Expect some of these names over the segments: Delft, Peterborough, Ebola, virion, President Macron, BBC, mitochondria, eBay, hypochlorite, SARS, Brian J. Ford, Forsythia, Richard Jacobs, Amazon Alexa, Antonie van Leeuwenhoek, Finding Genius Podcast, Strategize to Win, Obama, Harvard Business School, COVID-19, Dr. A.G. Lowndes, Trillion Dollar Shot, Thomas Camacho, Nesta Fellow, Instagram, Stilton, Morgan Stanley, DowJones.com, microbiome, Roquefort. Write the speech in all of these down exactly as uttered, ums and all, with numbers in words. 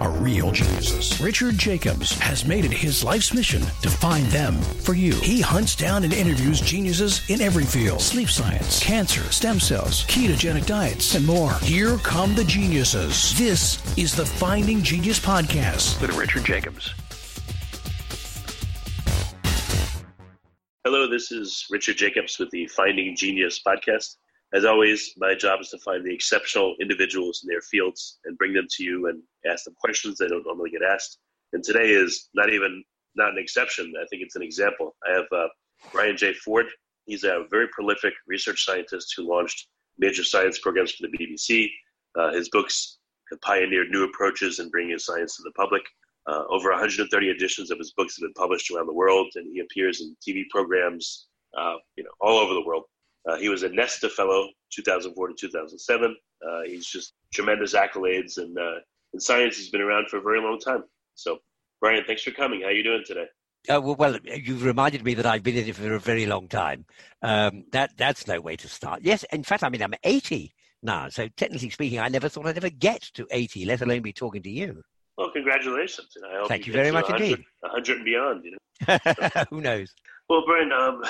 Are real geniuses. Richard Jacobs has made it his life's mission to find them for you. He hunts down and interviews geniuses in every field: sleep science, cancer, stem cells, ketogenic diets, and more. Here come the geniuses. This is the Finding Genius Podcast with Richard Jacobs. Hello, this is Richard Jacobs with the Finding Genius Podcast. As always, my job is to find the exceptional individuals in their fields and bring them to you and ask them questions they don't normally get asked. And today is not even, not an exception. I think it's an example. I have uh, Brian J. Ford. He's a very prolific research scientist who launched major science programs for the B B C. Uh, his books have pioneered new approaches in bringing science to the public. Uh, over one hundred thirty editions of his books have been published around the world, and he appears in T V programs uh, you know, all over the world. Uh, he was a Nesta Fellow, two thousand four to two thousand seven. Uh, he's just tremendous accolades, and uh, in science, he's been around for a very long time. So, Brian, thanks for coming. How are you doing today? Uh, well, well, you've reminded me that I've been in it for a very long time. Um, that that's no way to start. Yes, in fact, I mean, I'm eighty now, so technically speaking, I never thought I'd ever get to eighty, let alone be talking to you. Well, congratulations. And I hope Thank you, you very much indeed. one hundred and beyond, you know. So. Who knows? Well, Brian, um,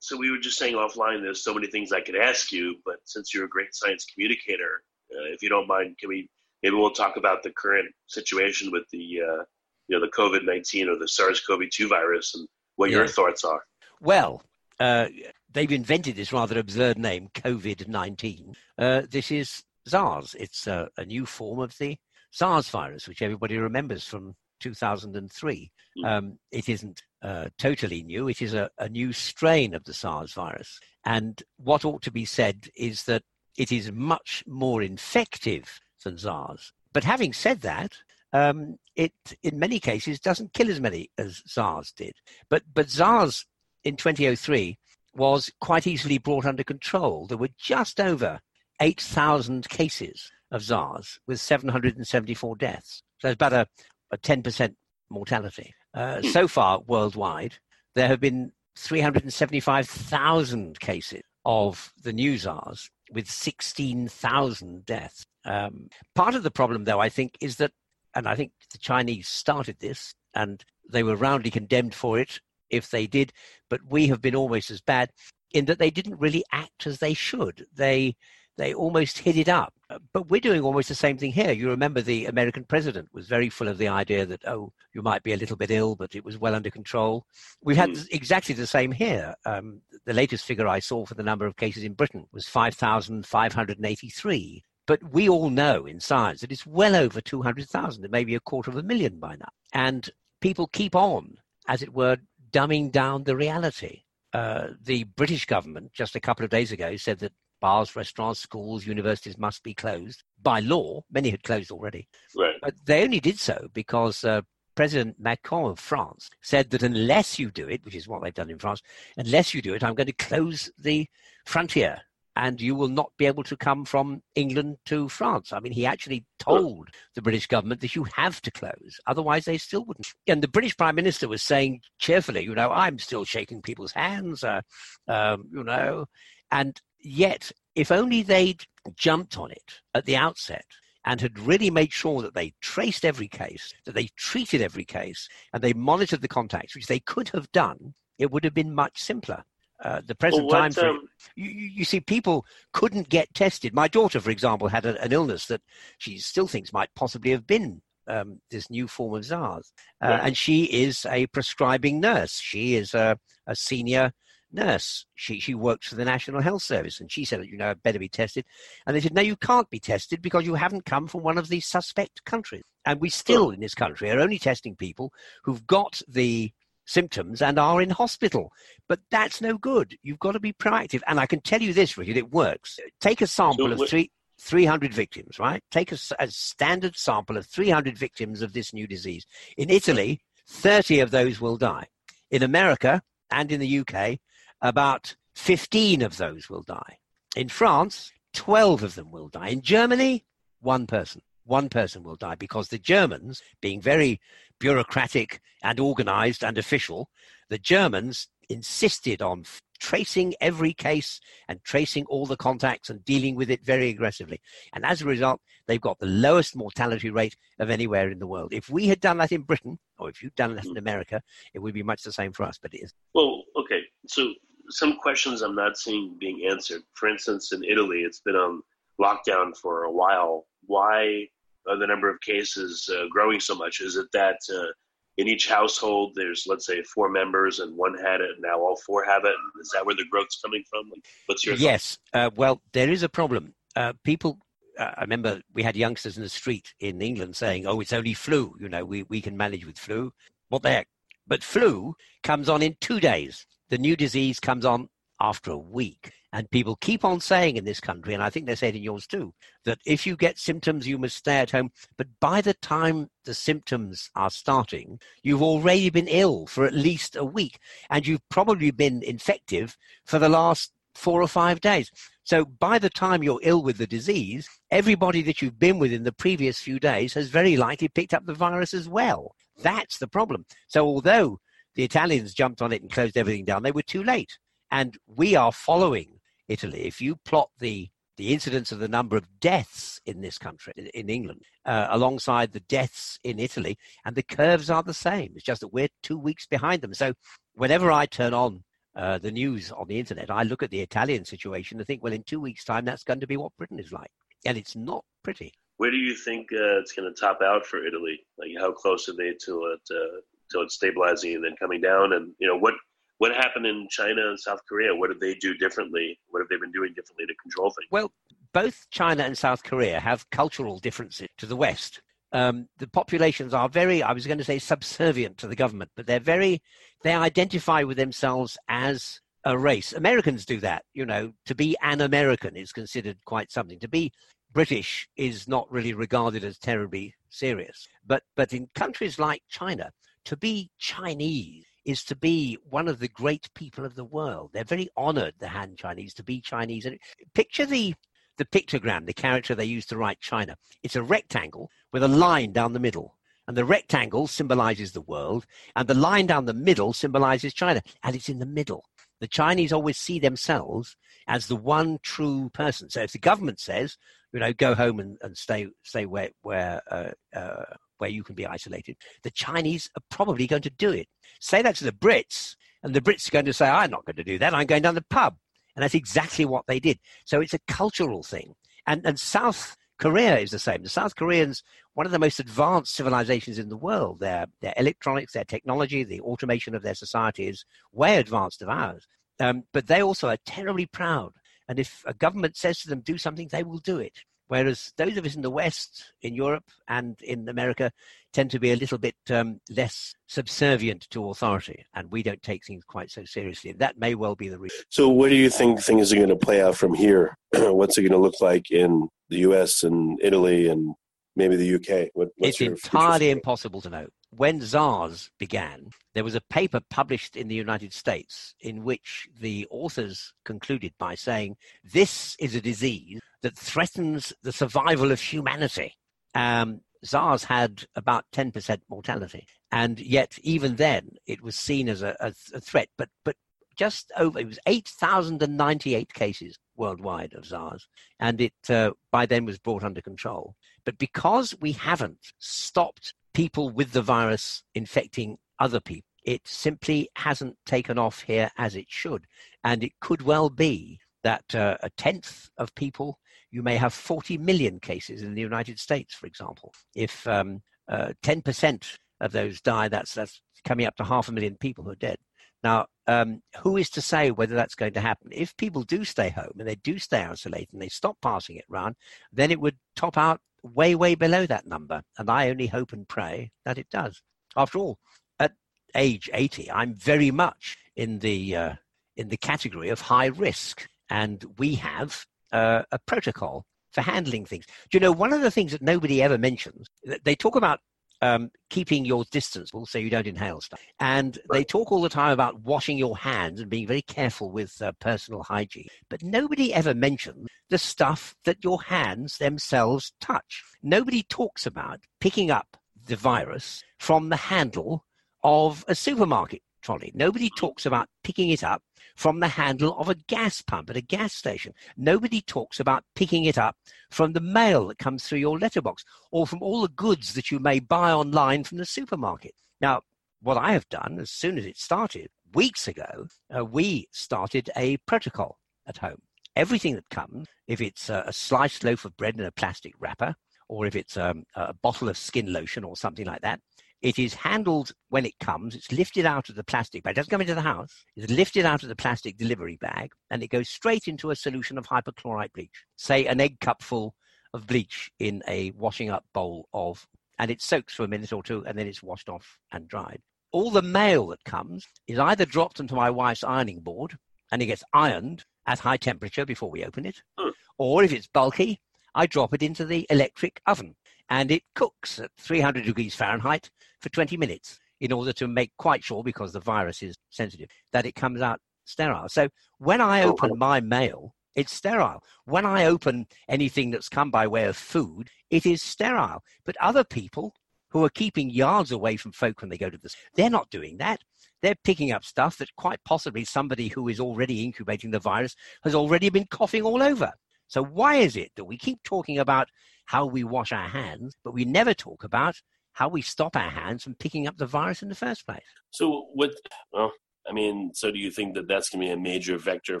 so we were just saying offline, there's so many things I could ask you, but since you're a great science communicator, uh, if you don't mind, can we, maybe we'll talk about the current situation with the, uh, you know, the COVID nineteen or the SARS-C o V two virus and what yeah. your thoughts are. Well, uh, they've invented this rather absurd name, COVID nineteen. Uh, this is SARS. It's uh, a new form of the SARS virus, which everybody remembers from two thousand three. Mm. Um, it isn't uh, totally new. It is a, a new strain of the SARS virus. And what ought to be said is that it is much more infective than SARS. But having said that, um, it, in many cases, doesn't kill as many as SARS did. But, but SARS in twenty oh three was quite easily brought under control. There were just over eight thousand cases of SARS with seven hundred seventy-four deaths. So it's about a, a ten percent mortality. Uh, so far worldwide, there have been three hundred seventy-five thousand cases of the new SARS with sixteen thousand deaths. Um, part of the problem, though, I think, is that, and I think the Chinese started this, and they were roundly condemned for it if they did, but we have been almost as bad in that they didn't really act as they should. They They almost hid it up. But we're doing almost the same thing here. You remember the American president was very full of the idea that, oh, you might be a little bit ill, but it was well under control. We've had mm. exactly the same here. Um, the latest figure I saw for the number of cases in Britain was five thousand five hundred eighty-three. But we all know in science that it's well over two hundred thousand. It may be a quarter of a million by now. And people keep on, as it were, dumbing down the reality. Uh, the British government just a couple of days ago said that bars, restaurants, schools, universities must be closed by law. Many had closed already. Right. But they only did so because uh, President Macron of France said that unless you do it, which is what they've done in France, unless you do it, I'm going to close the frontier and you will not be able to come from England to France. I mean, he actually told the British government that you have to close. Otherwise, they still wouldn't. And the British Prime Minister was saying cheerfully, you know, I'm still shaking people's hands, uh, um, you know, and yet, if only they'd jumped on it at the outset and had really made sure that they traced every case, that they treated every case, and they monitored the contacts, which they could have done, it would have been much simpler. Uh, the present well, time, for, um... you, you see, people couldn't get tested. My daughter, for example, had a, an illness that she still thinks might possibly have been um, this new form of SARS. Uh, yeah. And she is a prescribing nurse. She is a, a senior nurse. She she works for the National Health Service, and she said, you know, I better be tested. And they said, no, you can't be tested because you haven't come from one of these suspect countries. And we still in this country are only testing people who've got the symptoms and are in hospital. But that's no good. You've got to be proactive. And I can tell you this, Richard, it works. Take a sample so, of three, three hundred victims, right? Take a, a standard sample of three hundred victims of this new disease. In Italy, thirty of those will die. In America and in the U K, about fifteen of those will die. In France, twelve of them will die. In Germany, one person. one person will die, because the Germans, being very bureaucratic and organized and official, the Germans insisted on f- tracing every case and tracing all the contacts and dealing with it very aggressively. And as a result, they've got the lowest mortality rate of anywhere in the world. If we had done that in Britain, or if you'd done that in America, it would be much the same for us, but it is. Well, okay. So some questions I'm not seeing being answered. For instance, in Italy, it's been on lockdown for a while. Why are the number of cases uh, growing so much? Is it that uh, in each household, there's, let's say, four members and one had it, and now all four have it? Is that where the growth's coming from? What's your Yes. Uh, well, there is a problem. Uh, people, uh, I remember we had youngsters in the street in England saying, oh, it's only flu. You know, we, we can manage with flu. What the heck? But flu comes on in two days. The new disease comes on after a week. And people keep on saying in this country, and I think they say it in yours too, that if you get symptoms, you must stay at home. But by the time the symptoms are starting, you've already been ill for at least a week. And you've probably been infective for the last four or five days. So by the time you're ill with the disease, everybody that you've been with in the previous few days has very likely picked up the virus as well. That's the problem. So although the Italians jumped on it and closed everything down, they were too late. And we are following Italy. If you plot the, the incidence of the number of deaths in this country, in, in England, uh, alongside the deaths in Italy, and the curves are the same. It's just that we're two weeks behind them. So whenever I turn on uh, the news on the internet, I look at the Italian situation and think, well, in two weeks' time, that's going to be what Britain is like. And it's not pretty. Where do you think uh, it's going to top out for Italy? Like, how close are they to it, uh, to it stabilizing and then coming down? And, you know, what What happened in China and South Korea? What did they do differently? What have they been doing differently to control things? Well, both China and South Korea have cultural differences to the West. Um, the populations are very, I was going to say subservient to the government, but they're very, they identify with themselves as a race. Americans do that, you know, to be an American is considered quite something. To be British is not really regarded as terribly serious. But, but in countries like China, to be Chinese is to be one of the great people of the world. They're very honoured, the Han Chinese, to be Chinese. And picture the the pictogram, the character they use to write China. It's a rectangle with a line down the middle. And the rectangle symbolises the world. And the line down the middle symbolises China. And it's in the middle. The Chinese always see themselves as the one true person. So if the government says, you know, go home and, and stay stay where where uh, uh, where you can be isolated, the Chinese are probably going to do it. Say that to the Brits, and the Brits are going to say, I'm not going to do that, I'm going down the pub. And that's exactly what they did. So it's a cultural thing. And and South Korea is the same. The South Koreans, one of the most advanced civilizations in the world. Their, their electronics, their technology, the automation of their society is way advanced of ours. Um, but they also are terribly proud. And if a government says to them, do something, they will do it. Whereas those of us in the West, in Europe and in America, tend to be a little bit um, less subservient to authority, and we don't take things quite so seriously. That may well be the reason. So what do you think things are going to play out from here? What's it going to look like in the U S and Italy and maybe the U K? What, what's it's entirely impossible to know. When SARS began, there was a paper published in the United States in which the authors concluded by saying, this is a disease that threatens the survival of humanity. Um, SARS had about ten percent mortality. And yet, even then, it was seen as a, a, a threat. But but just over, it was eight thousand ninety-eight cases worldwide of SARS. And it uh, by then was brought under control. But because we haven't stopped people with the virus infecting other people, it simply hasn't taken off here as it should. And it could well be that uh, a tenth of people, you may have forty million cases in the United States, for example. If um, uh, ten percent of those die, that's that's coming up to half a million people who are dead. Now, um, who is to say whether that's going to happen? If people do stay home and they do stay isolated and they stop passing it round, then it would top out way, way below that number. And I only hope and pray that it does. After all, at age eighty, I'm very much in the uh, in the category of high risk. And we have uh, a protocol for handling things. Do you know, one of the things that nobody ever mentions, they talk about um, keeping your distance, so you don't inhale stuff. And right. they talk all the time about washing your hands and being very careful with uh, personal hygiene. But nobody ever mentions the stuff that your hands themselves touch. Nobody talks about picking up the virus from the handle of a supermarket trolley. Nobody talks about picking it up from the handle of a gas pump at a gas station. Nobody talks about picking it up from the mail that comes through your letterbox or from all the goods that you may buy online from the supermarket. Now, what I have done, as soon as it started, weeks ago, uh, we started a protocol at home. Everything that comes, if it's uh, a sliced loaf of bread in a plastic wrapper, or if it's um, a bottle of skin lotion or something like that, it is handled when it comes. It's lifted out of the plastic bag. It doesn't come into the house. It's lifted out of the plastic delivery bag, and it goes straight into a solution of hypochlorite bleach. Say an egg cupful of bleach in a washing up bowl of, and it soaks for a minute or two, and then it's washed off and dried. All the mail that comes is either dropped onto my wife's ironing board, and it gets ironed at high temperature before we open it, mm. or if it's bulky, I drop it into the electric oven. And it cooks at three hundred degrees Fahrenheit for twenty minutes in order to make quite sure, because the virus is sensitive, that it comes out sterile. So when I open my mail, it's sterile. When I open anything that's come by way of food, it is sterile. But other people who are keeping yards away from folk when they go to this, they're not doing that. They're picking up stuff that quite possibly somebody who is already incubating the virus has already been coughing all over. So why is it that we keep talking about how we wash our hands, but we never talk about how we stop our hands from picking up the virus in the first place? So what, well, I mean, so do you think that that's going to be a major vector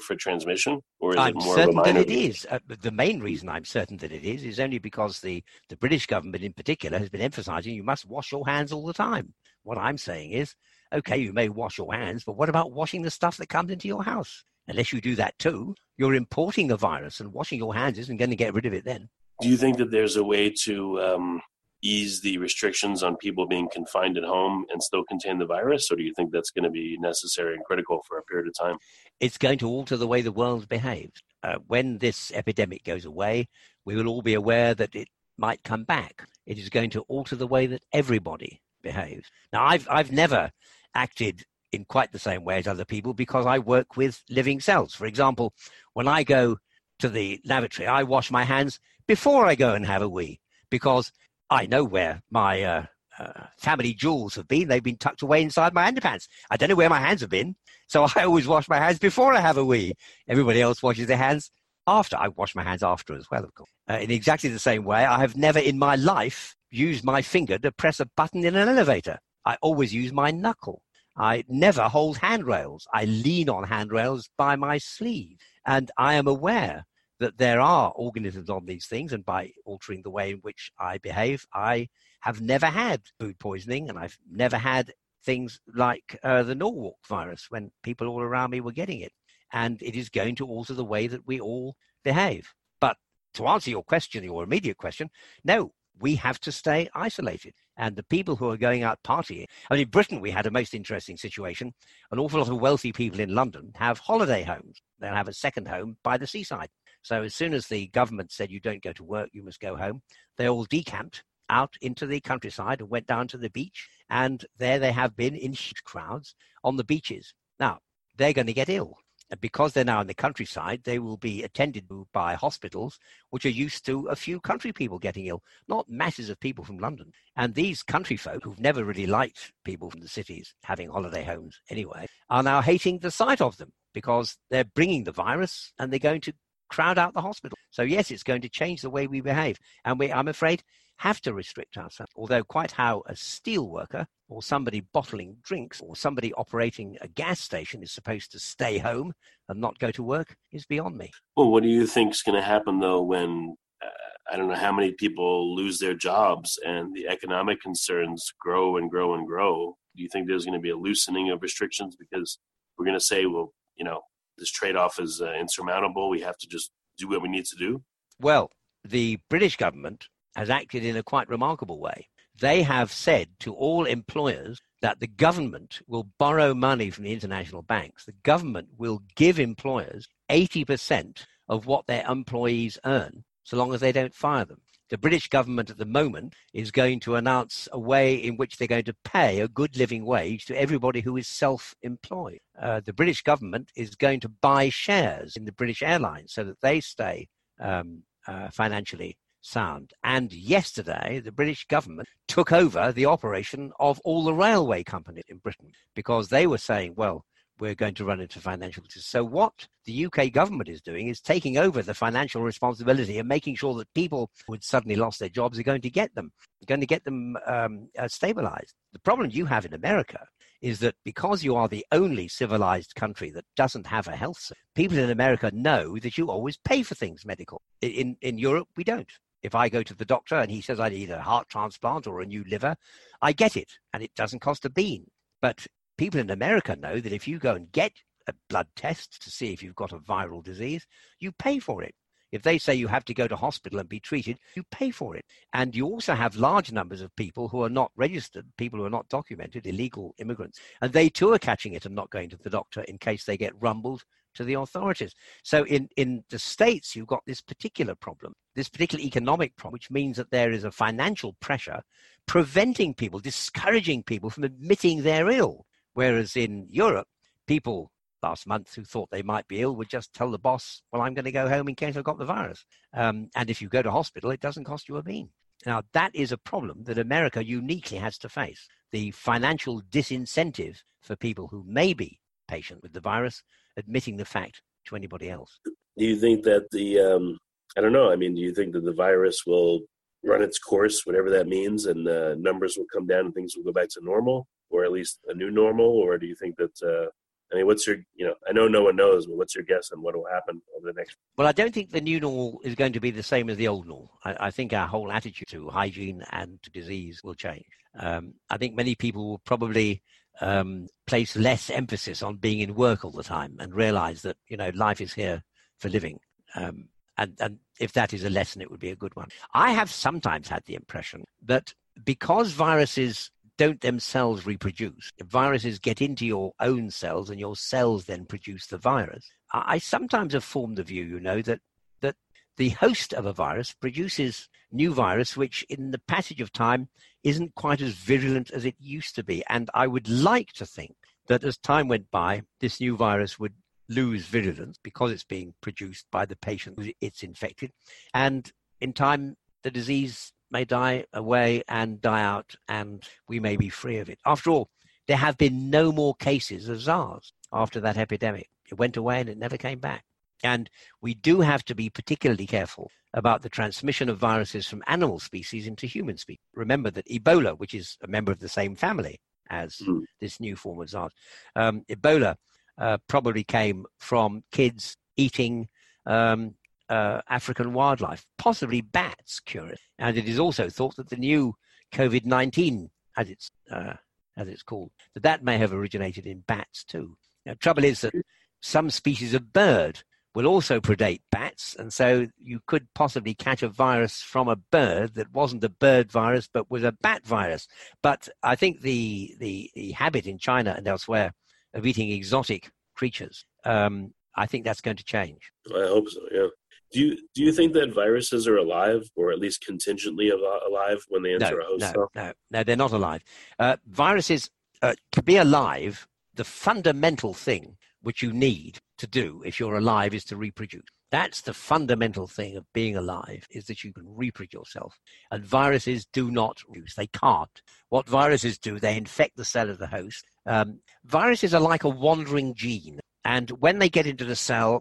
for transmission? Or is I'm it more certain of a minor that it is. Uh, the main reason I'm certain that it is, is only because the, the British government in particular has been emphasizing you must wash your hands all the time. What I'm saying is, okay, you may wash your hands, but what about washing the stuff that comes into your house? Unless you do that too, you're importing the virus, and washing your hands isn't going to get rid of it then. Do you think that there's a way to um, ease the restrictions on people being confined at home and still contain the virus? Or do you think that's going to be necessary and critical for a period of time? It's going to alter the way the world behaves. Uh, when this epidemic goes away, we will all be aware that it might come back. It is going to alter the way that everybody behaves. Now, I've I've never acted in quite the same way as other people, because I work with living cells. For example, when I go to the lavatory, I wash my hands before I go and have a wee, because I know where my uh, uh, family jewels have been. They've been tucked away inside my underpants. I don't know where my hands have been, so I always wash my hands before I have a wee. Everybody else washes their hands after. I wash my hands after as well, of course. Uh, in exactly the same way, I have never in my life used my finger to press a button in an elevator. I always use my knuckle. I never hold handrails. I lean on handrails by my sleeve. And I am aware that there are organisms on these things. And by altering the way in which I behave, I have never had food poisoning. And I've never had things like uh, the Norwalk virus, when people all around me were getting it. And it is going to alter the way that we all behave. But to answer your question, your immediate question, no. We have to stay isolated. And the people who are going out partying, I mean, in Britain, we had a most interesting situation. An awful lot of wealthy people in London have holiday homes. They'll have a second home by the seaside. So as soon as the government said, you don't go to work, you must go home, they all decamped out into the countryside and went down to the beach. And there they have been in huge crowds on the beaches. Now, they're going to get ill. And because they're now in the countryside, they will be attended to by hospitals which are used to a few country people getting ill, not masses of people from London. And these country folk, who've never really liked people from the cities having holiday homes anyway, are now hating the sight of them, because they're bringing the virus and they're going to crowd out the hospital. So yes, it's going to change the way we behave. And we, I'm afraid, have to restrict ourselves. Although quite how a steel worker or somebody bottling drinks or somebody operating a gas station is supposed to stay home and not go to work is beyond me. Well, what do you think is going to happen, though, when uh, I don't know how many people lose their jobs and the economic concerns grow and grow and grow? Do you think there's going to be a loosening of restrictions because we're going to say, well, you know, this trade-off is uh, insurmountable. We have to just do what we need to do? Well, the British government has acted in a quite remarkable way. They have said to all employers that the government will borrow money from the international banks. The government will give employers eighty percent of what their employees earn, so long as they don't fire them. the British government at the moment is going to announce a way in which they're going to pay a good living wage to everybody who is self-employed. Uh, the British government is going to buy shares in the British Airlines so that they stay um, uh, financially sound. And yesterday, the British government took over the operation of all the railway companies in Britain because they were saying, well, we're going to run into financial crisis. So what the U K government is doing is taking over the financial responsibility and making sure that people who had suddenly lost their jobs are going to get them, going to get them um, uh, stabilized. The problem you have in America is that because you are the only civilized country that doesn't have a health system, people in America know that you always pay for things medical. In, in Europe, we don't. If I go to the doctor and he says I need a heart transplant or a new liver, I get it, and it doesn't cost a bean. But people in America know that if you go and get a blood test to see if you've got a viral disease, you pay for it. If they say you have to go to hospital and be treated, you pay for it. And you also have large numbers of people who are not registered, people who are not documented, illegal immigrants. And they too are catching it and not going to the doctor in case they get rumbled to the authorities. So in, in the States, you've got this particular problem, this particular economic problem, which means that there is a financial pressure preventing people, discouraging people from admitting they're ill. Whereas in Europe, people last month who thought they might be ill would just tell the boss, well, I'm going to go home in case I've got the virus. Um, and if you go to hospital, it doesn't cost you a bean. Now, that is a problem that America uniquely has to face, the financial disincentive for people who may be patient with the virus, admitting the fact to anybody else. Do you think that the, um, I don't know, I mean, do you think that the virus will run its course, whatever that means, and the uh, numbers will come down and things will go back to normal? Or at least a new normal? Or do you think that, uh, I mean, what's your, you know, I know no one knows, but what's your guess on what will happen over the next? Well, I don't think the new normal is going to be the same as the old normal. I, I think our whole attitude to hygiene and to disease will change. Um, I think many people will probably um, place less emphasis on being in work all the time and realize that, you know, life is here for living. Um, and, and if that is a lesson, it would be a good one. I have sometimes had the impression that because viruses don't themselves reproduce. Viruses get into your own cells and your cells then produce the virus. I sometimes have formed the view, you know, that that the host of a virus produces new virus, which in the passage of time isn't quite as virulent as it used to be. And I would like to think that as time went by, this new virus would lose virulence because it's being produced by the patient who it's infected. And in time, the disease may die away and die out, and we may be free of it. After all, there have been no more cases of SARS after that epidemic. It went away and it never came back. And we do have to be particularly careful about the transmission of viruses from animal species into human species. Remember that Ebola, which is a member of the same family as mm. this new form of SARS, um, Ebola uh, probably came from kids eating um Uh, African wildlife, possibly bats, curious. And it is also thought that the new COVID nineteen, as it's uh, as it's called, that that may have originated in bats too. Now, trouble is that some species of bird will also predate bats, and so you could possibly catch a virus from a bird that wasn't a bird virus but was a bat virus. But I think the the, the habit in China and elsewhere of eating exotic creatures, um, I think that's going to change. I hope so, yeah. Do you do you think that viruses are alive, or at least contingently alive, when they enter no, a host no, cell? No, no, they're not alive. Uh, viruses, uh, to be alive, the fundamental thing which you need to do if you're alive is to reproduce. That's the fundamental thing of being alive, is that you can reproduce yourself. And viruses do not reproduce. They can't. What viruses do, they infect the cell of the host. Um, viruses are like a wandering gene. And when they get into the cell,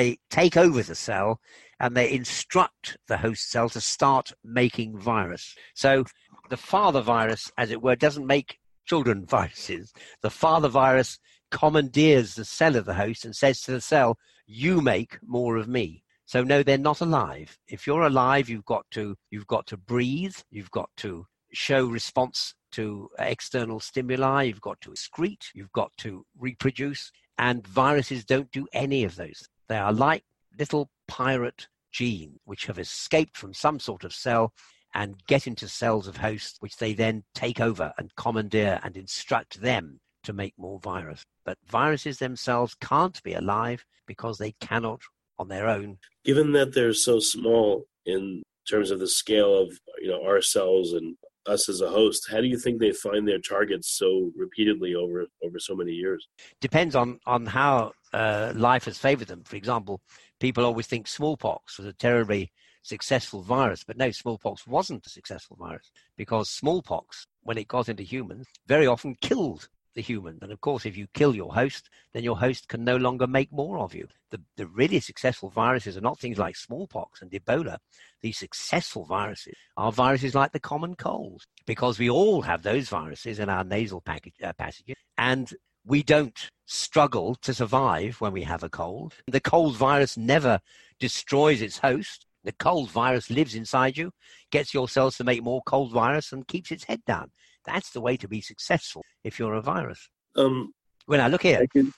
they take over the cell and they instruct the host cell to start making virus. So the father virus, as it were, doesn't make children viruses. The father virus commandeers the cell of the host and says to the cell, you make more of me. So no, they're not alive. If you're alive, you've got to, you've got to breathe. You've got to show response to external stimuli. You've got to excrete. You've got to reproduce. And viruses don't do any of those. They are like little pirate genes which have escaped from some sort of cell and get into cells of hosts, which they then take over and commandeer and instruct them to make more virus. But viruses themselves can't be alive because they cannot on their own. Given that they're so small in terms of the scale of, you know, ourselves and us as a host? How do you think they find their targets so repeatedly over over so many years? Depends on on how uh, life has favored them. For example, people always think smallpox was a terribly successful virus, but no, smallpox wasn't a successful virus, because smallpox, when it got into humans, very often killed the human. And of course, if you kill your host, then your host can no longer make more of you. The, the really successful viruses are not things like smallpox and Ebola. These successful viruses are viruses like the common cold, because we all have those viruses in our nasal package, uh, passages, and we don't struggle to survive when we have a cold. The cold virus never destroys its host. The cold virus lives inside you, gets your cells to make more cold virus, and keeps its head down. That's the way to be successful if you're a virus. Um, when I look here, I can...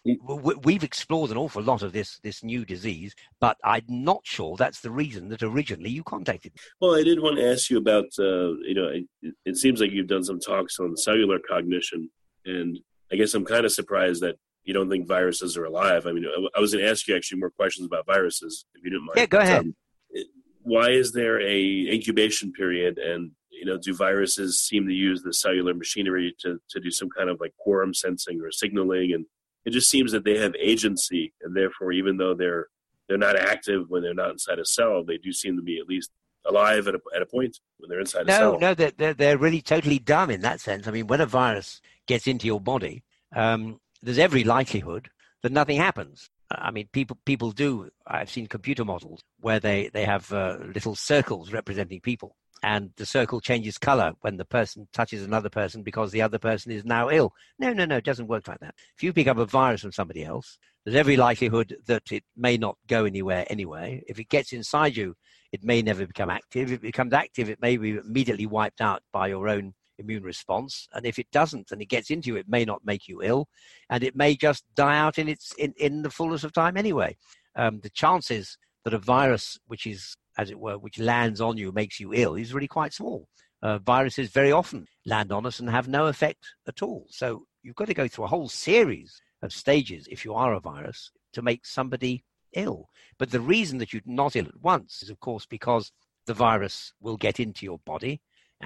we've explored an awful lot of this this new disease, but I'm not sure that's the reason that originally you contacted me. Well, I did want to ask you about, uh, you know, it, it seems like you've done some talks on cellular cognition, and I guess I'm kind of surprised that you don't think viruses are alive. I mean, I, I was going to ask you actually more questions about viruses, if you didn't mind. Yeah, go ahead. Um, why is there a incubation period, and you know, do viruses seem to use the cellular machinery to, to do some kind of like quorum sensing or signaling? And it just seems that they have agency, and therefore, even though they're they're not active when they're not inside a cell, they do seem to be at least alive at a, at a point when they're inside no, a cell. No, no, they're, they're really totally dumb in that sense. I mean, when a virus gets into your body, um, there's every likelihood that nothing happens. I mean, people people do. I've seen computer models where they, they have uh, little circles representing people, and the circle changes color when the person touches another person because the other person is now ill. No, no, no, it doesn't work like that. If you pick up a virus from somebody else, there's every likelihood that it may not go anywhere anyway. If it gets inside you, it may never become active. If it becomes active, it may be immediately wiped out by your own immune response. And if it doesn't and it gets into you, it may not make you ill, and it may just die out in its in, in the fullness of time anyway. Um, the chances that a virus which is, as it were, which lands on you makes you ill is really quite small. Uh, viruses very often land on us and have no effect at all. So you've got to go through a whole series of stages if you are a virus to make somebody ill. But the reason that you're not ill at once is, of course, because the virus will get into your body,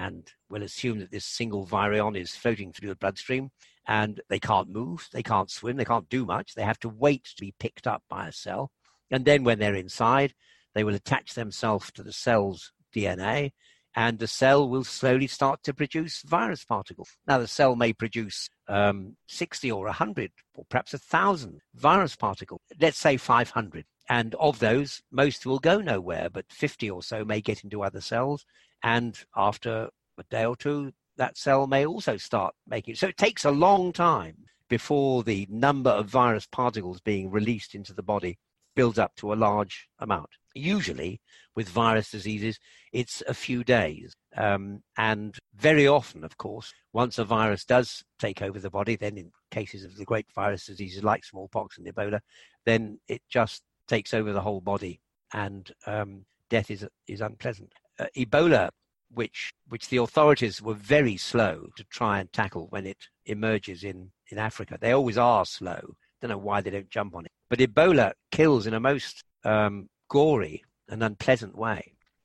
and we'll assume that this single virion is floating through the bloodstream, and they can't move, they can't swim, they can't do much. They have to wait to be picked up by a cell. And then when they're inside, they will attach themselves to the cell's D N A, and the cell will slowly start to produce virus particles. Now, the cell may produce um, sixty or one hundred or perhaps one thousand virus particles, let's say five hundred. And of those, most will go nowhere, but fifty or so may get into other cells. And after a day or two, that cell may also start making it. So it takes a long time before the number of virus particles being released into the body builds up to a large amount. Usually, with virus diseases, it's a few days. Um, and very often, of course, once a virus does take over the body, then in cases of the great virus diseases like smallpox and Ebola, then it just takes over the whole body, and um, death is is unpleasant. Uh, Ebola, which which the authorities were very slow to try and tackle when it emerges in, in Africa. They always are slow. Don't know why they don't jump on it. But Ebola kills in a most um, gory and unpleasant way.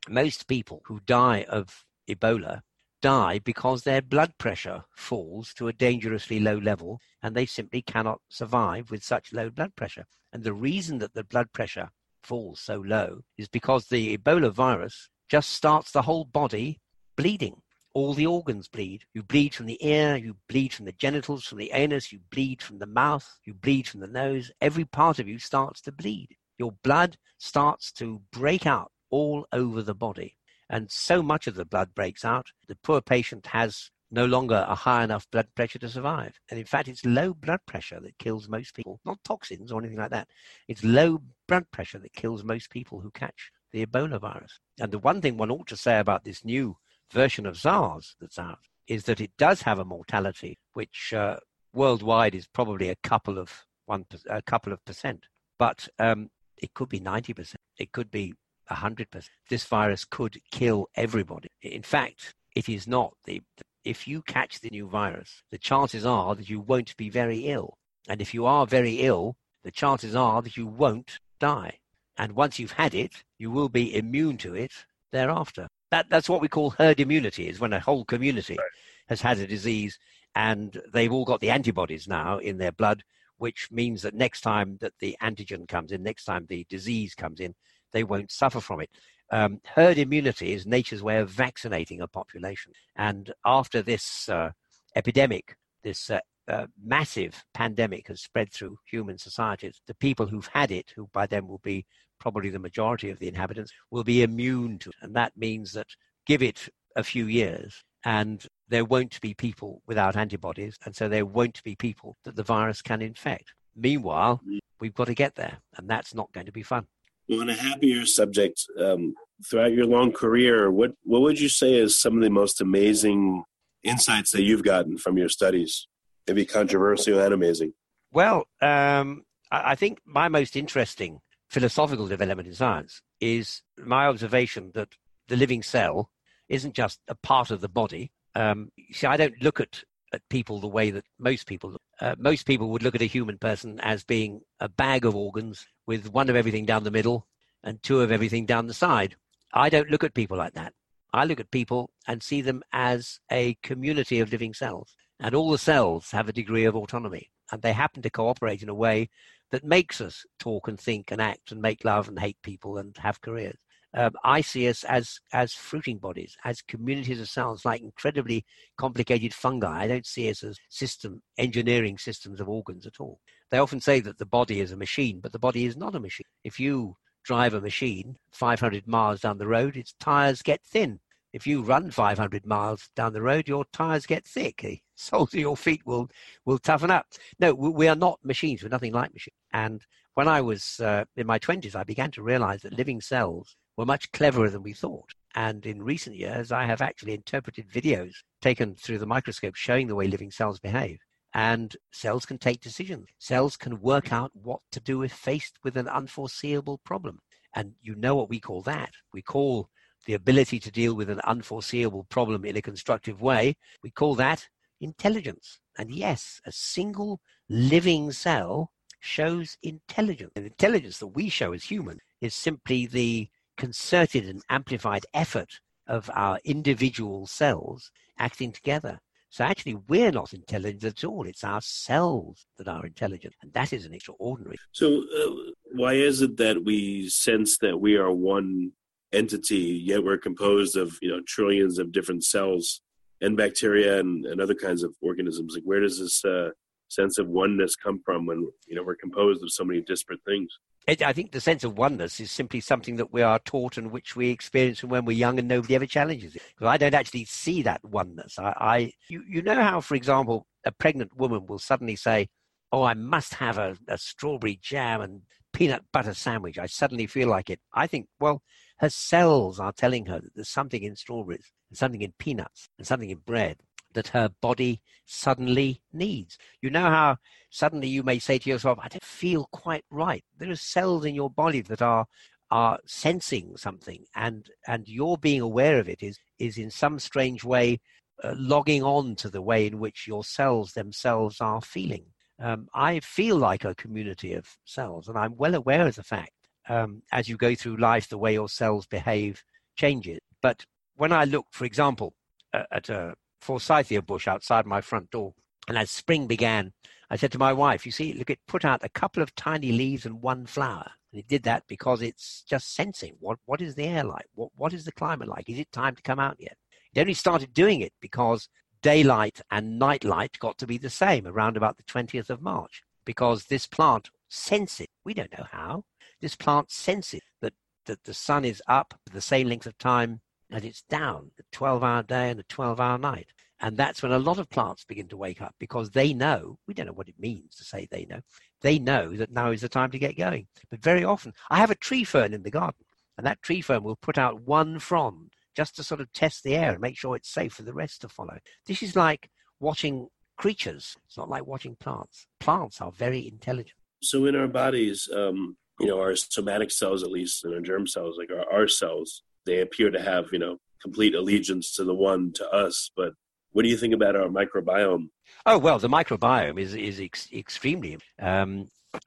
Most people who die of Ebola die because their blood pressure falls to a dangerously low level, and they simply cannot survive with such low blood pressure. And the reason that the blood pressure falls so low is because the Ebola virus just starts the whole body bleeding. All the organs bleed. You bleed from the ear, you bleed from the genitals, from the anus, you bleed from the mouth, you bleed from the nose. Every part of you starts to bleed. Your blood starts to break out all over the body. And so much of the blood breaks out, the poor patient has no longer a high enough blood pressure to survive. And in fact, it's low blood pressure that kills most people, not toxins or anything like that. It's low blood pressure that kills most people who catch the Ebola virus. And the one thing one ought to say about this new version of SARS that's out is that it does have a mortality, which uh, worldwide is probably a couple of one, a couple of percent. But um, it could be ninety percent. It could be one hundred percent. This virus could kill everybody. In fact, it is not. The, if you catch the new virus, the chances are that you won't be very ill. And if you are very ill, the chances are that you won't die. And once you've had it, you will be immune to it thereafter. That that's what we call herd immunity, is when a whole community right. has had a disease and they've all got the antibodies now in their blood, which means that next time that the antigen comes in, next time the disease comes in, they won't suffer from it. Um, herd immunity is nature's way of vaccinating a population. And after this uh, epidemic, this uh, uh, massive pandemic has spread through human societies, the people who've had it, who by then will be probably the majority of the inhabitants, will be immune to it. And that means that give it a few years and there won't be people without antibodies, and so there won't be people that the virus can infect. Meanwhile, we've got to get there, and that's not going to be fun. Well, on a happier subject, um, throughout your long career, what, what would you say is some of the most amazing insights that you've gotten from your studies? Maybe controversial and amazing. Well, um, I, I think my most interesting philosophical development in science is my observation that the living cell isn't just a part of the body. Um, see, I don't look at, at people the way that most people look. Uh, most people would look at a human person as being a bag of organs with one of everything down the middle and two of everything down the side. I don't look at people like that. I look at people and see them as a community of living cells. And all the cells have a degree of autonomy. And they happen to cooperate in a way that makes us talk and think and act and make love and hate people and have careers. Um, I see us as as fruiting bodies, as communities of cells, like incredibly complicated fungi. I don't see us as system engineering systems of organs at all. They often say that the body is a machine, but the body is not a machine. If you drive a machine five hundred miles down the road, its tires get thin. If you run five hundred miles down the road, your tires get thick. The soles of your feet will will toughen up. No, we are not machines. We're nothing like machines. And when I was uh, in my twenties, I began to realize that living cells were much cleverer than we thought. And in recent years, I have actually interpreted videos taken through the microscope showing the way living cells behave. And cells can take decisions. Cells can work out what to do if faced with an unforeseeable problem. And you know what we call that. We call the ability to deal with an unforeseeable problem in a constructive way, we call that intelligence. And yes, a single living cell shows intelligence. And intelligence that we show as human is simply the concerted and amplified effort of our individual cells acting together. So actually, we're not intelligent at all. It's our cells that are intelligent. And that is an extraordinary. So uh, why is it that we sense that we are one entity, yet we're composed of, you know, trillions of different cells and bacteria and, and other kinds of organisms? Like, where does this uh, sense of oneness come from when, you know, we're composed of so many disparate things? It, I think the sense of oneness is simply something that we are taught and which we experience from when we're young, and nobody ever challenges it. Because I don't actually see that oneness. I, I you, you know how, for example, a pregnant woman will suddenly say, oh, I must have a, a strawberry jam and peanut butter sandwich. I suddenly feel like it. I think, well, her cells are telling her that there's something in strawberries and something in peanuts and something in bread that her body suddenly needs. You know how suddenly you may say to yourself, I don't feel quite right. There are cells in your body that are are sensing something, and and your being aware of it is, is in some strange way uh, logging on to the way in which your cells themselves are feeling. Um, I feel like a community of cells, and I'm well aware of the fact Um, as you go through life, the way your cells behave changes. But when I looked, for example, uh, at a Forsythia bush outside my front door, and as spring began, I said to my wife, you see, look, it put out a couple of tiny leaves and one flower. And it did that because it's just sensing what, what is the air like? What What is the climate like? Is it time to come out yet? It only started doing it because daylight and nightlight got to be the same around about the twentieth of March, because this plant senses. We don't know how. This plant senses that, that the sun is up for the same length of time as it's down, a twelve-hour day and a twelve-hour night. And that's when a lot of plants begin to wake up, because they know, we don't know what it means to say they know, they know that now is the time to get going. But very often, I have a tree fern in the garden, and that tree fern will put out one frond just to sort of test the air and make sure it's safe for the rest to follow. This is like watching creatures. It's not like watching plants. Plants are very intelligent. So in our bodies, um... you know, our somatic cells, at least, and our germ cells, like our, our cells, they appear to have, you know, complete allegiance to the one, to us. But what do you think about our microbiome? Oh, well, the microbiome is is ex- extremely. Um,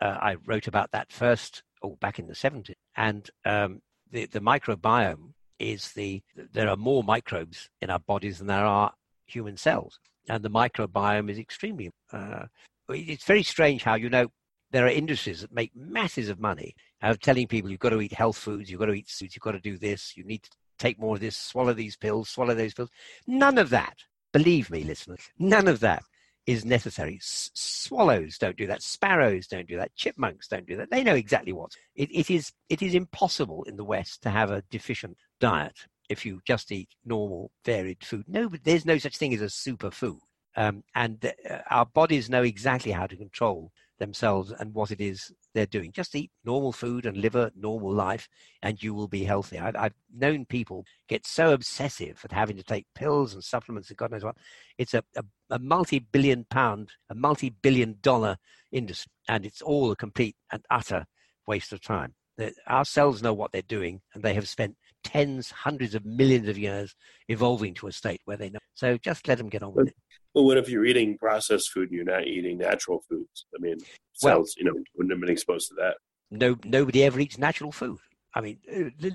uh, I wrote about that first, oh, back in the seventies. And um, the, the microbiome is the there are more microbes in our bodies than there are human cells, and the microbiome is extremely. Uh, it's very strange how, you know, there are industries that make masses of money out of telling people you've got to eat health foods, you've got to eat foods, you've got to do this, you need to take more of this, swallow these pills, swallow those pills. None of that, believe me, listeners, none of that is necessary. S- swallows don't do that. Sparrows don't do that. Chipmunks don't do that. They know exactly what. It, it is it is impossible in the West to have a deficient diet if you just eat normal, varied food. No, but there's no such thing as a superfood. Um, and uh, our bodies know exactly how to control themselves and what it is they're doing. Just eat normal food and live a normal life and you will be healthy. I've, I've known people get so obsessive at having to take pills and supplements and God knows what. It's a, a, a multi-billion pound, a multi-billion dollar industry, and it's all a complete and utter waste of time. The, our cells know what they're doing, and they have spent tens, hundreds of millions of years evolving to a state where they know. So just let them get on with it. Well, what if you're eating processed food and you're not eating natural foods? I mean, cells, well, you know, wouldn't have been exposed to that. No, nobody ever eats natural food. I mean,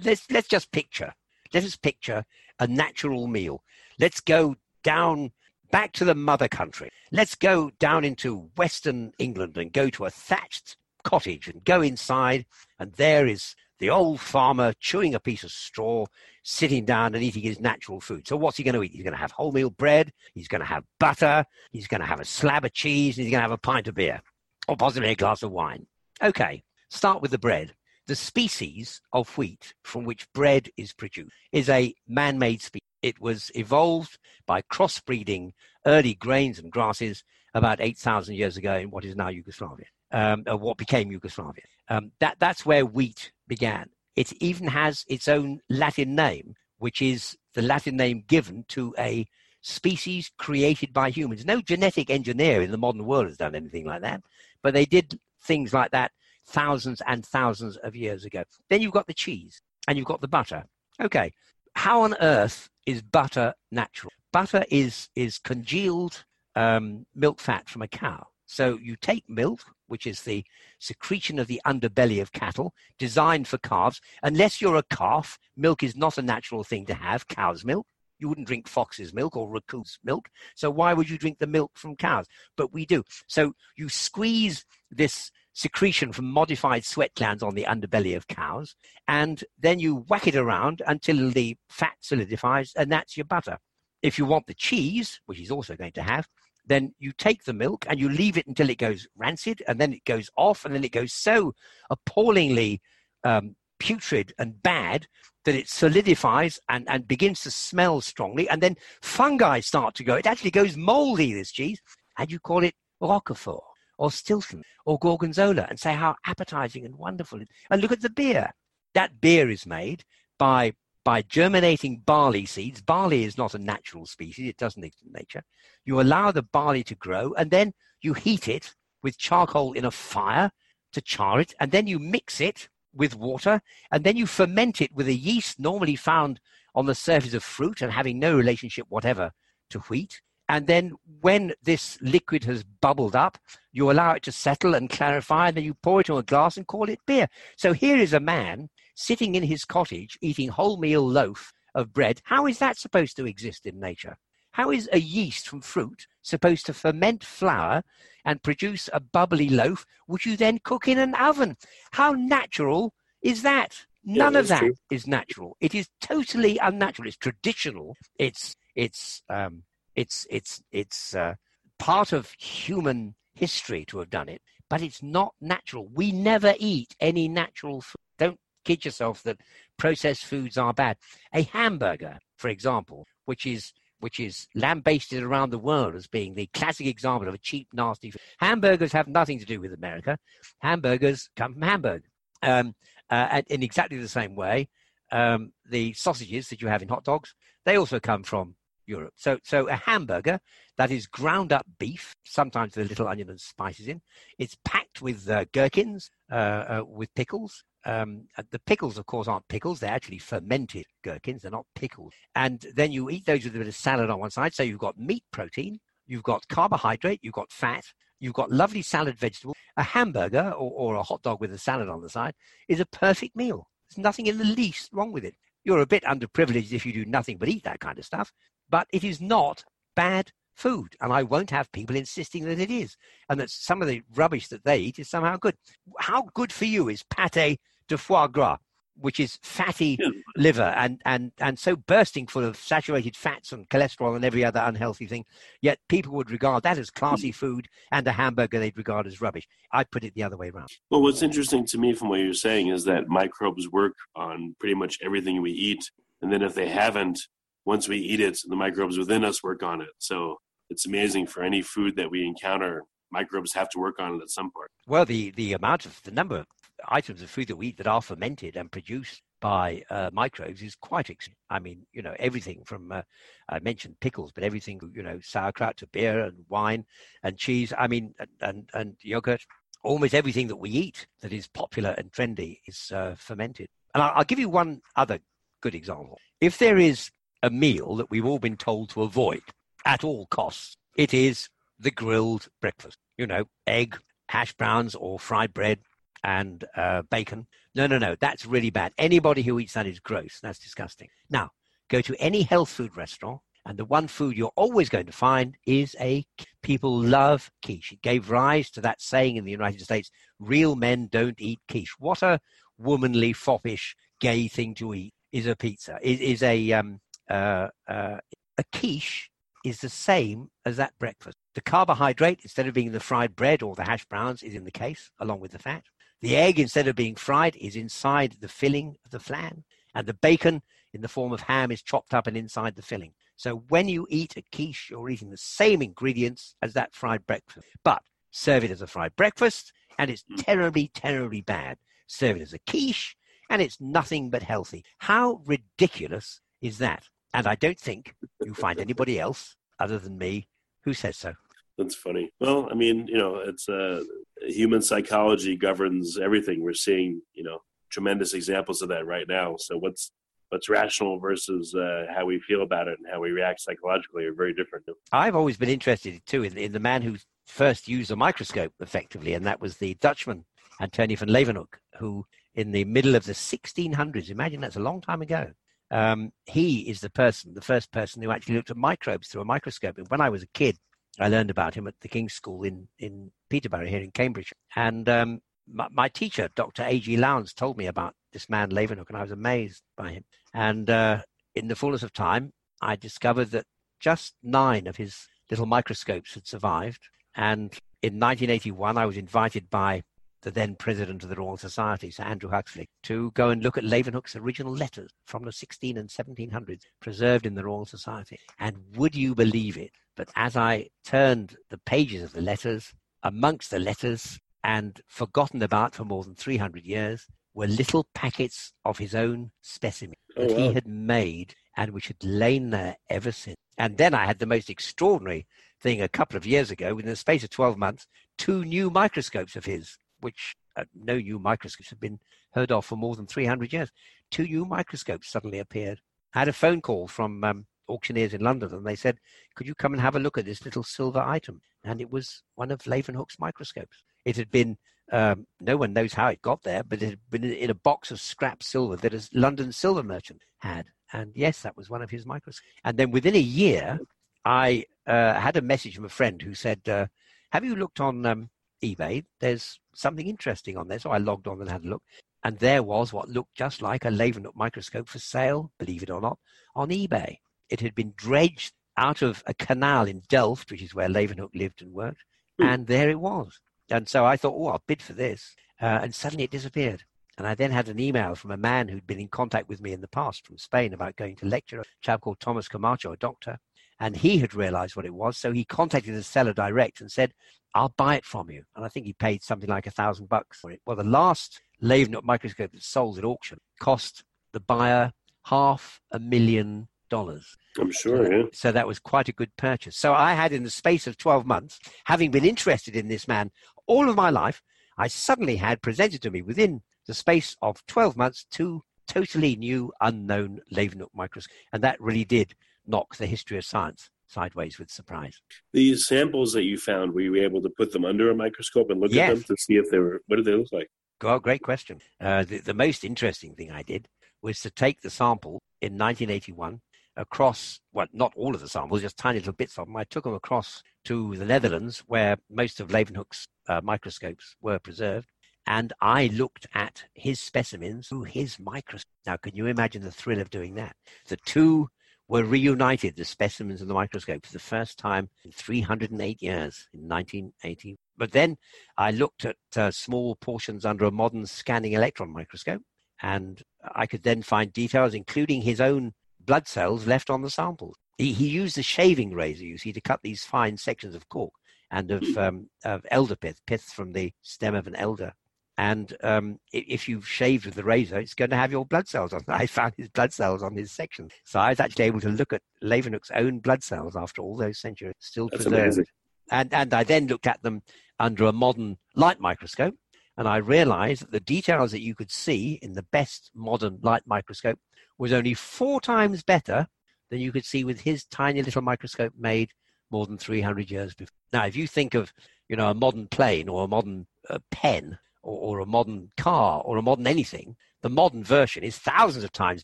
let's let's just picture. Let us picture a natural meal. Let's go down back to the mother country. Let's go down into Western England and go to a thatched cottage and go inside, and there is the old farmer chewing a piece of straw, sitting down and eating his natural food. So what's he going to eat? He's going to have wholemeal bread. He's going to have butter. He's going to have a slab of cheese. And he's going to have a pint of beer or possibly a glass of wine. Okay, start with the bread. The species of wheat from which bread is produced is a man-made species. It was evolved by crossbreeding early grains and grasses about eight thousand years ago in what is now Yugoslavia, um, or what became Yugoslavia. Um, that, that's where wheat began. It even has its own Latin name, which is the Latin name given to a species created by humans. No genetic engineer in the modern world has done anything like that, but they did things like that thousands and thousands of years ago. Then you've got the cheese and you've got the butter. Okay, how on earth is butter natural? Butter is is congealed um, milk fat from a cow. So you take milk, which is the secretion of the underbelly of cattle, designed for calves. Unless you're a calf, milk is not a natural thing to have, cow's milk. You wouldn't drink fox's milk or raccoon's milk. So why would you drink the milk from cows? But we do. So you squeeze this secretion from modified sweat glands on the underbelly of cows, and then you whack it around until the fat solidifies, and that's your butter. If you want the cheese, which he's also going to have, then you take the milk and you leave it until it goes rancid, and then it goes off, and then it goes so appallingly um, putrid and bad that it solidifies and, and begins to smell strongly, and then fungi start to go. It actually goes moldy, this cheese, and you call it Roquefort or Stilton or Gorgonzola and say how appetizing and wonderful it is. And look at the beer. That beer is made by... by germinating barley seeds. Barley is not a natural species. It doesn't exist in nature. You allow the barley to grow, and then you heat it with charcoal in a fire to char it, and then you mix it with water, and then you ferment it with a yeast normally found on the surface of fruit and having no relationship whatever to wheat. And then when this liquid has bubbled up, you allow it to settle and clarify, and then you pour it in a glass and call it beer. So here is a man sitting in his cottage, eating wholemeal loaf of bread. How is that supposed to exist in nature? How is a yeast from fruit supposed to ferment flour and produce a bubbly loaf, which you then cook in an oven? How natural is that? None yeah, of that true. is natural. It is totally unnatural. It's traditional. It's it's um, it's it's it's uh, part of human history to have done it, but it's not natural. We never eat any natural food. Don't kid yourself that processed foods are bad. A hamburger, for example, which is which is lambasted around the world as being the classic example of a cheap, nasty food. Hamburgers have nothing to do with America. Hamburgers come from Hamburg. Um, uh, and in exactly the same way, um, the sausages that you have in hot dogs, they also come from Europe. So, so a hamburger that is ground up beef, sometimes with a little onion and spices in, it's packed with uh, gherkins, uh, uh, with pickles. Um, the pickles, of course, aren't pickles. They're actually fermented gherkins. They're not pickles. And then you eat those with a bit of salad on one side. So you've got meat protein, you've got carbohydrate, you've got fat, you've got lovely salad vegetables. A hamburger or, or a hot dog with a salad on the side is a perfect meal. There's nothing in the least wrong with it. You're a bit underprivileged if you do nothing but eat that kind of stuff, but it is not bad food. And I won't have people insisting that it is, and that some of the rubbish that they eat is somehow good. How good for you is pate de foie gras, which is fatty yeah. liver and, and, and so bursting full of saturated fats and cholesterol and every other unhealthy thing. Yet people would regard that as classy food, and a hamburger they'd regard as rubbish. I put it the other way around. Well, what's interesting to me from what you're saying is that microbes work on pretty much everything we eat. And then if they haven't, once we eat it, the microbes within us work on it. So it's amazing, for any food that we encounter, microbes have to work on it at some part. Well, the, the amount of the number of items of food that we eat that are fermented and produced by uh, microbes is quite extreme. I mean, you know, everything from, uh, I mentioned pickles, but everything, you know, sauerkraut to beer and wine and cheese, I mean, and, and, and yogurt, almost everything that we eat that is popular and trendy is uh, fermented. And I'll, I'll give you one other good example. If there is a meal that we've all been told to avoid at all costs, it is the grilled breakfast, you know, egg, hash browns or fried bread, and uh, bacon. No, no, no, that's really bad. Anybody who eats that is gross. That's disgusting. Now, go to any health food restaurant, and the one food you're always going to find is a quiche. People love quiche. It gave rise to that saying in the United States, real men don't eat quiche. What a womanly, foppish, gay thing to eat is a pizza, is, is a, um, uh, uh, a quiche is the same as that breakfast. The carbohydrate, instead of being in the fried bread or the hash browns, is in the case, along with the fat. The egg, instead of being fried, is inside the filling of the flan. And the bacon, in the form of ham, is chopped up and inside the filling. So when you eat a quiche, you're eating the same ingredients as that fried breakfast. But serve it as a fried breakfast, and it's terribly, terribly bad. Serve it as a quiche, and it's nothing but healthy. How ridiculous is that? And I don't think you'll find anybody else other than me who says so. That's funny. Well, I mean, you know, it's uh, human psychology governs everything. We're seeing, you know, tremendous examples of that right now. So what's what's rational versus uh, how we feel about it and how we react psychologically are very different. I've always been interested, too, in, in the man who first used a microscope effectively, and that was the Dutchman, Antonie van Leeuwenhoek, who in the middle of the sixteen hundreds, imagine that's a long time ago, um, he is the person, the first person who actually looked at microbes through a microscope. And when I was a kid, I learned about him at the King's School in, in Peterborough here in Cambridge. And um, my, my teacher, Doctor A G Lowndes, told me about this man, Leeuwenhoek, and I was amazed by him. And uh, in the fullness of time, I discovered that just nine of his little microscopes had survived. And in nineteen eighty-one, I was invited by the then president of the Royal Society, Sir Andrew Huxley, to go and look at Leeuwenhoek's original letters from the sixteen and seventeen hundreds, preserved in the Royal Society. And would you believe it? But as I turned the pages of the letters, amongst the letters, and forgotten about for more than three hundred years, were little packets of his own specimens oh, that wow. he had made and which had lain there ever since. And then I had the most extraordinary thing a couple of years ago, within the space of twelve months, two new microscopes of his, which uh, no new microscopes had been heard of for more than three hundred years. Two new microscopes suddenly appeared. I had a phone call from... Um, auctioneers in London, and they said, could you come and have a look at this little silver item? And it was one of Leeuwenhoek's microscopes. It had been, um, no one knows how it got there, but it had been in a box of scrap silver that a London silver merchant had. And yes, that was one of his microscopes. And then within a year, I uh, had a message from a friend who said, uh, have you looked on um, eBay? There's something interesting on there. So I logged on and had a look. And there was what looked just like a Leeuwenhoek microscope for sale, believe it or not, on eBay. It had been dredged out of a canal in Delft, which is where Leeuwenhoek lived and worked, mm. and there it was. And so I thought, oh, I'll bid for this. Uh, and suddenly it disappeared. And I then had an email from a man who'd been in contact with me in the past from Spain about going to lecture, a chap called Thomas Camacho, a doctor, and he had realized what it was. So he contacted the seller direct and said, I'll buy it from you. And I think he paid something like a thousand bucks for it. Well, the last Leeuwenhoek microscope that sold at auction cost the buyer half a million dollars. I'm sure, yeah. So that was quite a good purchase. So I had, in the space of twelve months, having been interested in this man all of my life, I suddenly had presented to me, within the space of twelve months, two totally new, unknown Leeuwenhoek microscopes. And that really did knock the history of science sideways with surprise. These samples that you found, were you able to put them under a microscope and look yes. at them to see if they were, what did they look like? Well, great question. Uh, the, the most interesting thing I did was to take the sample in nineteen eighty-one across, well, not all of the samples, just tiny little bits of them. I took them across to the Netherlands, where most of Leeuwenhoek's uh, microscopes were preserved. And I looked at his specimens through his microscope. Now, can you imagine the thrill of doing that? The two were reunited, the specimens and the microscope, for the first time in three hundred eight years, in nineteen eighty. But then I looked at uh, small portions under a modern scanning electron microscope, and I could then find details, including his own blood cells left on the sample. He, he used a shaving razor, you see, to cut these fine sections of cork and of, um, of elder pith, pith from the stem of an elder. And um, if you've shaved with the razor, it's going to have your blood cells on. I found his blood cells on his section. So I was actually able to look at Leeuwenhoek's own blood cells after all those centuries, still That's preserved. Amazing. And, and I then looked at them under a modern light microscope. And I realized that the details that you could see in the best modern light microscope was only four times better than you could see with his tiny little microscope made more than three hundred years before. Now, if you think of, you know, a modern plane or a modern uh, pen, Or, or a modern car, or a modern anything, the modern version is thousands of times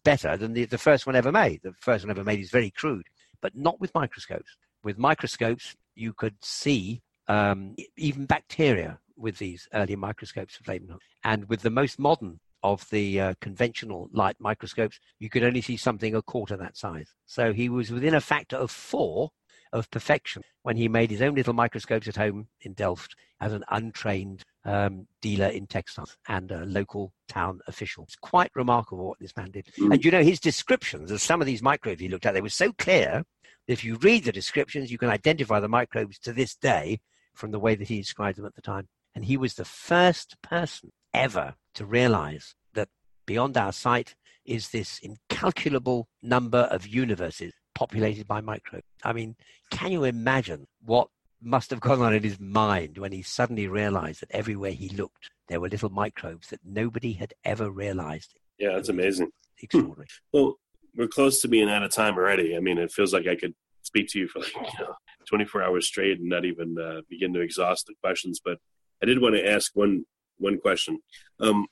better than the, the first one ever made. The first one ever made is very crude, but not with microscopes. With microscopes, you could see um, even bacteria with these early microscopes of Leeuwenhoek. And with the most modern of the uh, conventional light microscopes, you could only see something a quarter that size. So he was within a factor of four of perfection when he made his own little microscopes at home in Delft as an untrained um, dealer in textiles and a local town official. It's quite remarkable what this man did. Mm. And you know, his descriptions of some of these microbes he looked at, they were so clear that if you read the descriptions, you can identify the microbes to this day from the way that he described them at the time. And he was the first person ever to realize that beyond our sight is this incalculable number of universes populated by microbes. I mean, can you imagine what must have gone on in his mind when he suddenly realized that everywhere he looked, there were little microbes that nobody had ever realized? Yeah, that's amazing. Extraordinary. Hmm. Well, we're close to being out of time already. I mean, it feels like I could speak to you for like, you know, twenty-four hours straight and not even uh, begin to exhaust the questions. But I did want to ask one one question. Um,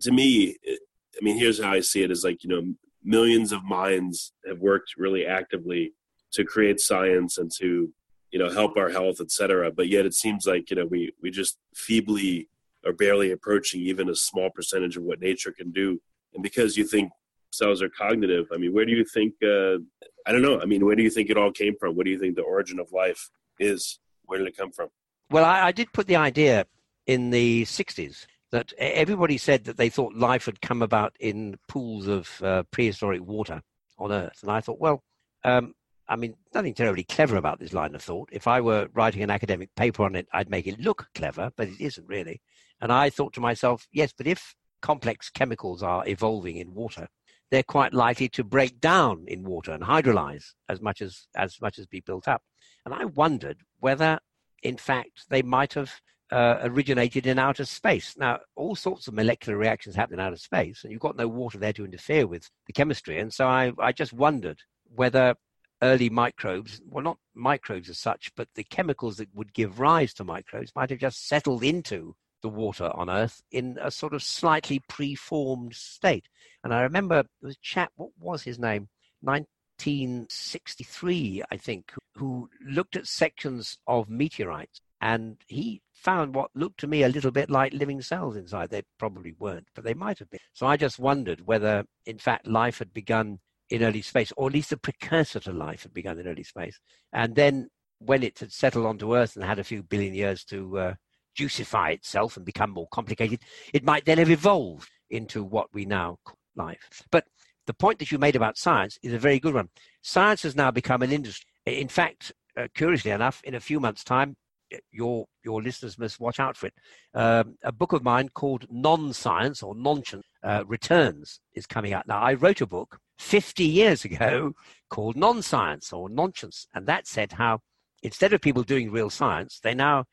to me, it, I mean, here's how I see it is like, you know, millions of minds have worked really actively to create science and to, you know, help our health, et cetera. But yet it seems like, you know, we, we just feebly or barely approaching even a small percentage of what nature can do. And because you think cells are cognitive, I mean, where do you think, uh, I don't know. I mean, where do you think it all came from? What do you think the origin of life is? Where did it come from? Well, I, I did put the idea in the sixties that everybody said that they thought life had come about in pools of uh, prehistoric water on Earth. And I thought, well, um, I mean, nothing terribly clever about this line of thought. If I were writing an academic paper on it, I'd make it look clever, but it isn't really. And I thought to myself, yes, but if complex chemicals are evolving in water, they're quite likely to break down in water and hydrolyze as much as, as much as be built up. And I wondered whether, in fact, they might have Uh, originated in outer space. Now, all sorts of molecular reactions happen in outer space, and you've got no water there to interfere with the chemistry. And so I, I just wondered whether early microbes, well, not microbes as such, but the chemicals that would give rise to microbes might have just settled into the water on Earth in a sort of slightly preformed state. And I remember there was a chap, what was his name? nineteen sixty-three, I think, who looked at sections of meteorites, and he found what looked to me a little bit like living cells inside. They probably weren't, but they might have been. So I just wondered whether, in fact, life had begun in early space, or at least the precursor to life had begun in early space. And then when it had settled onto Earth and had a few billion years to uh, juicify itself and become more complicated, it might then have evolved into what we now call life. But the point that you made about science is a very good one. Science has now become an industry. In fact, uh, curiously enough, in a few months' time, your your listeners must watch out for it. Um, a book of mine called Non-Science or Nonsense uh, Returns is coming out. Now, I wrote a book fifty years ago called Non-Science or Nonsense, and that said how instead of people doing real science, they now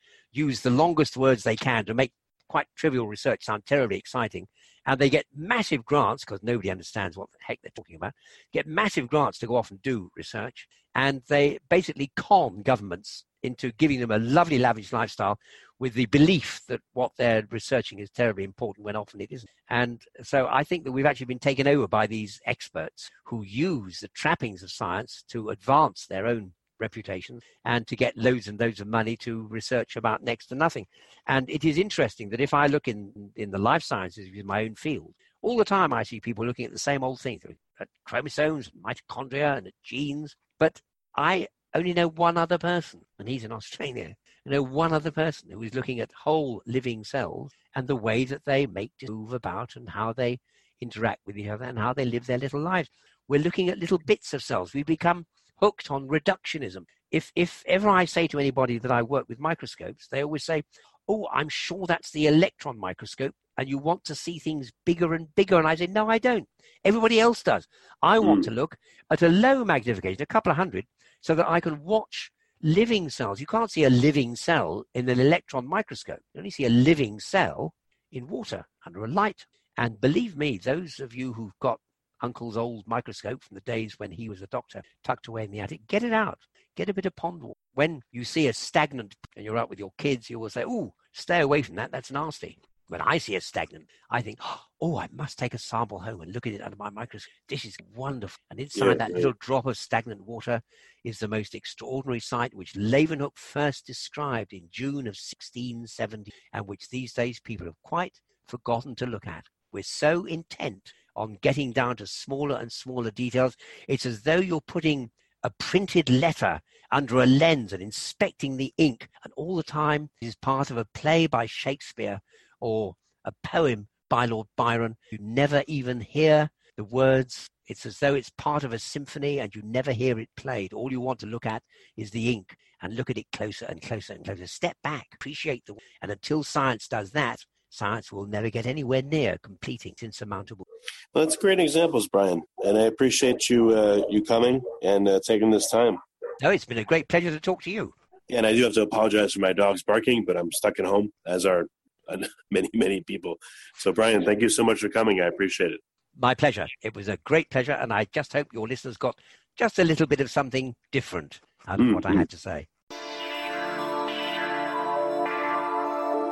use the longest words they can to make quite trivial research sound terribly exciting And they get massive grants, because nobody understands what the heck they're talking about, get massive grants to go off and do research. And they basically con governments into giving them a lovely, lavish lifestyle with the belief that what they're researching is terribly important when often it isn't. And so I think that we've actually been taken over by these experts who use the trappings of science to advance their own reputation and to get loads and loads of money to research about next to nothing. And it is interesting that if I look in, in the life sciences, in my own field, all the time I see people looking at the same old things, at chromosomes, mitochondria, and at genes. But I only know one other person, and he's in Australia. I know one other person who is looking at whole living cells and the way that they make move about and how they interact with each other and how they live their little lives. We're looking at little bits of cells. We become hooked on reductionism. If if ever I say to anybody that I work with microscopes, they always say, oh, I'm sure that's the electron microscope, and you want to see things bigger and bigger. And I say, no, I don't. Everybody else does. I want mm. to look at a low magnification, a couple of hundred, so that I can watch living cells. You can't see a living cell in an electron microscope. You only see a living cell in water under a light. And believe me, those of you who've got Uncle's old microscope from the days when he was a doctor tucked away in the attic, get it out, get a bit of pond water. When you see a stagnant and you're out with your kids, you will say, oh, stay away from that, that's nasty. When I see a stagnant, I think, oh, I must take a sample home and look at it under my microscope. This is wonderful. And inside yeah, that yeah. little drop of stagnant water is the most extraordinary sight, which Leeuwenhoek first described in June of sixteen seventy, and which these days people have quite forgotten to look at. We're so intent on getting down to smaller and smaller details. It's as though you're putting a printed letter under a lens and inspecting the ink, and all the time it is part of a play by Shakespeare or a poem by Lord Byron. You never even hear the words. It's as though it's part of a symphony and you never hear it played. All you want to look at is the ink and look at it closer and closer and closer. Step back, appreciate the work. And until science does that, science will never get anywhere near completing its insurmountable. Well, that's great examples, Brian. And I appreciate you uh, you coming and uh, taking this time. No, it's been a great pleasure to talk to you. And I do have to apologize for my dog's barking, but I'm stuck at home, as are uh, many, many people. So, Brian, thank you so much for coming. I appreciate it. My pleasure. It was a great pleasure. And I just hope your listeners got just a little bit of something different out of mm-hmm. what I had to say.